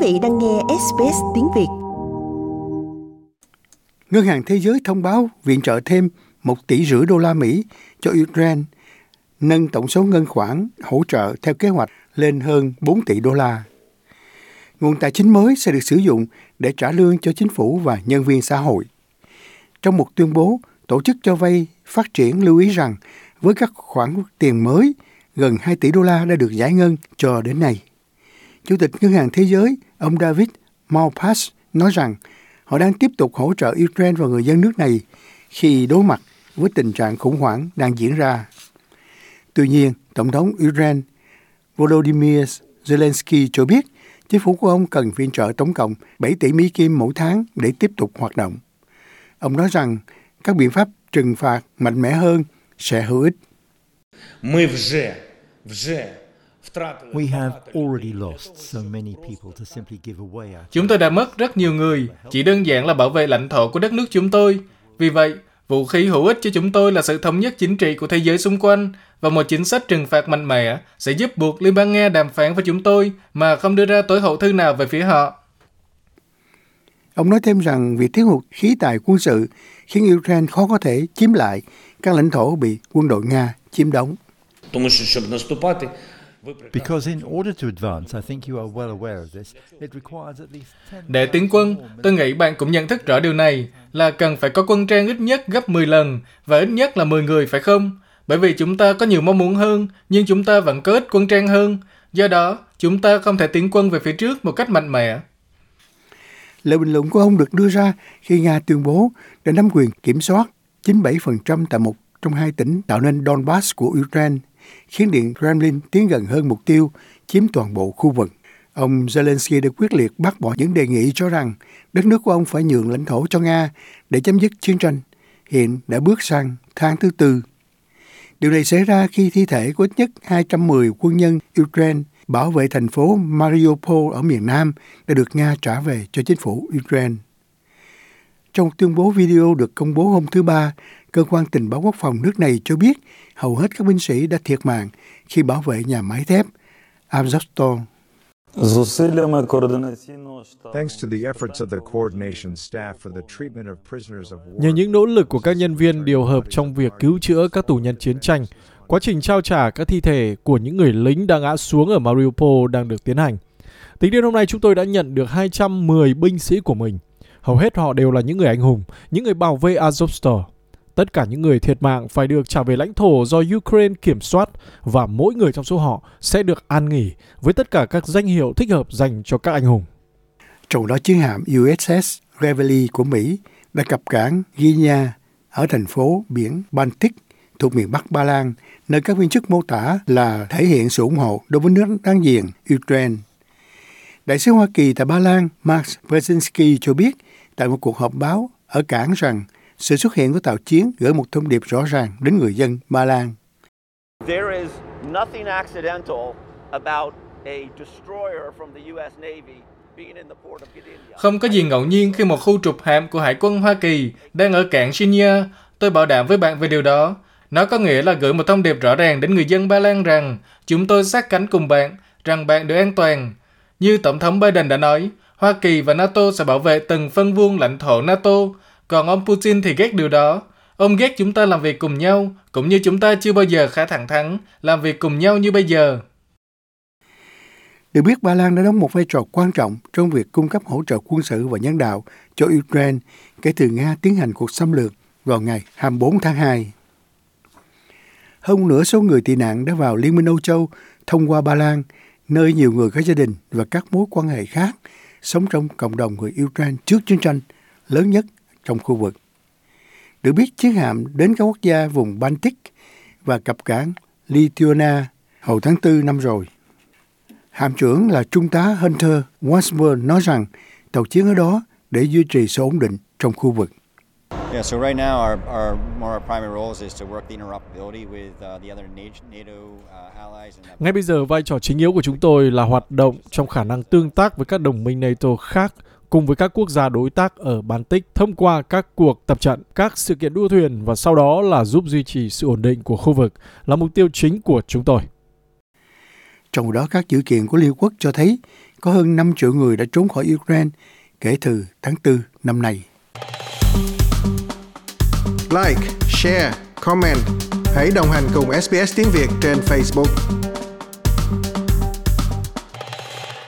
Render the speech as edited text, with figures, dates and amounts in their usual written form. Quý vị đang nghe SBS tiếng Việt. Ngân hàng Thế giới thông báo viện trợ thêm 1,5 tỷ đô la Mỹ cho Ukraine, nâng tổng số ngân khoản hỗ trợ theo kế hoạch lên hơn 4 tỷ đô la. Nguồn tài chính mới sẽ được sử dụng để trả lương cho chính phủ và nhân viên xã hội. Trong một tuyên bố, Tổ chức cho vay phát triển lưu ý rằng với các khoản tiền mới, gần 2 tỷ đô la đã được giải ngân cho đến nay. Chủ tịch Ngân hàng Thế giới, ông David Malpass nói rằng họ đang tiếp tục hỗ trợ Ukraine và người dân nước này khi đối mặt với tình trạng khủng hoảng đang diễn ra. Tuy nhiên, Tổng thống Ukraine Volodymyr Zelensky cho biết chính phủ của ông cần viện trợ tổng cộng 7 tỷ Mỹ Kim mỗi tháng để tiếp tục hoạt động. Ông nói rằng các biện pháp trừng phạt mạnh mẽ hơn sẽ hữu ích. Chúng tôi đã mất rất nhiều người, chỉ đơn giản là bảo vệ lãnh thổ của đất nước chúng tôi. Vì vậy, vũ khí hữu ích cho chúng tôi là sự thống nhất chính trị của thế giới xung quanh và một chính sách trừng phạt mạnh mẽ sẽ giúp buộc Liên bang Nga đàm phán với chúng tôi mà không đưa ra tối hậu thư nào về phía họ. Ông nói thêm rằng việc thiếu hụt khí tài quân sự khiến Ukraine khó có thể chiếm lại các lãnh thổ bị quân đội Nga chiếm đóng. Để tiến quân, tôi nghĩ bạn cũng nhận thức rõ điều này là cần phải có quân trang ít nhất gấp 10 lần và ít nhất là 10 người, phải không? Bởi vì chúng ta có nhiều mong muốn hơn, nhưng chúng ta vẫn có ít quân trang hơn. Do đó, chúng ta không thể tiến quân về phía trước một cách mạnh mẽ. Lời bình luận của ông được đưa ra khi Nga tuyên bố đã nắm quyền kiểm soát 97% tại một trong hai tỉnh tạo nên Donbass của Ukraine, khiến Điện Kremlin tiến gần hơn mục tiêu chiếm toàn bộ khu vực. Ông Zelensky đã quyết liệt bác bỏ những đề nghị cho rằng đất nước của ông phải nhường lãnh thổ cho Nga để chấm dứt chiến tranh, hiện đã bước sang tháng thứ tư. Điều này xảy ra khi thi thể của ít nhất 210 quân nhân Ukraine bảo vệ thành phố Mariupol ở miền Nam đã được Nga trả về cho chính phủ Ukraine. Trong tuyên bố video được công bố hôm thứ Ba, Cơ quan Tình báo Quốc phòng nước này cho biết hầu hết các binh sĩ đã thiệt mạng khi bảo vệ nhà máy thép Azovstal. Nhờ những nỗ lực của các nhân viên điều hợp trong việc cứu chữa các tù nhân chiến tranh, quá trình trao trả các thi thể của những người lính đang ngã xuống ở Mariupol đang được tiến hành. Tính đến hôm nay, chúng tôi đã nhận được 210 binh sĩ của mình. Hầu hết họ đều là những người anh hùng, những người bảo vệ Azovstal. Tất cả những người thiệt mạng phải được trả về lãnh thổ do Ukraine kiểm soát và mỗi người trong số họ sẽ được an nghỉ với tất cả các danh hiệu thích hợp dành cho các anh hùng. Trong đó chiến hạm USS Reveille của Mỹ đã cập cảng Gdynia ở thành phố biển Baltic thuộc miền Bắc Ba Lan, nơi các viên chức mô tả là thể hiện sự ủng hộ đối với nước láng giềng Ukraine. Đại sứ Hoa Kỳ tại Ba Lan Mark Brzezinski cho biết tại một cuộc họp báo ở cảng rằng sự xuất hiện của tàu chiến gửi một thông điệp rõ ràng đến người dân Ba Lan. Không có gì ngẫu nhiên khi một khu trục hạm của Hải quân Hoa Kỳ đang ở cảng Gdynia. Tôi bảo đảm với bạn về điều đó. Nó có nghĩa là gửi một thông điệp rõ ràng đến người dân Ba Lan rằng chúng tôi sát cánh cùng bạn, rằng bạn được an toàn. Như Tổng thống Biden đã nói, Hoa Kỳ và NATO sẽ bảo vệ từng phân vuông lãnh thổ NATO. Còn ông Putin thì ghét điều đó. Ông ghét chúng ta làm việc cùng nhau, cũng như chúng ta chưa bao giờ khá thẳng thắn làm việc cùng nhau như bây giờ. Được biết, Ba Lan đã đóng một vai trò quan trọng trong việc cung cấp hỗ trợ quân sự và nhân đạo cho Ukraine kể từ Nga tiến hành cuộc xâm lược vào ngày 24 tháng 2. Hơn nửa số người tị nạn đã vào Liên minh Âu Châu thông qua Ba Lan, nơi nhiều người có gia đình và các mối quan hệ khác sống trong cộng đồng người Ukraine trước chiến tranh lớn nhất trong khu vực. Được biết, chiến hạm đến các quốc gia vùng Baltic và cập cảng Lithuania hồi tháng 4 năm rồi. Hạm trưởng là Trung tá Hunter Wasmer nói rằng tàu chiến ở đó để duy trì sự ổn định trong khu vực. Ngay bây giờ, vai trò chính yếu của chúng tôi là hoạt động trong khả năng tương tác với các đồng minh NATO khác cùng với các quốc gia đối tác ở Baltic thông qua các cuộc tập trận, các sự kiện đua thuyền và sau đó là giúp duy trì sự ổn định của khu vực là mục tiêu chính của chúng tôi. Trong đó, các dữ kiện của Liên Quốc cho thấy có hơn 5 triệu người đã trốn khỏi Ukraine kể từ tháng 4 năm nay. Like, share, comment. Hãy đồng hành cùng SBS Tiếng Việt trên Facebook.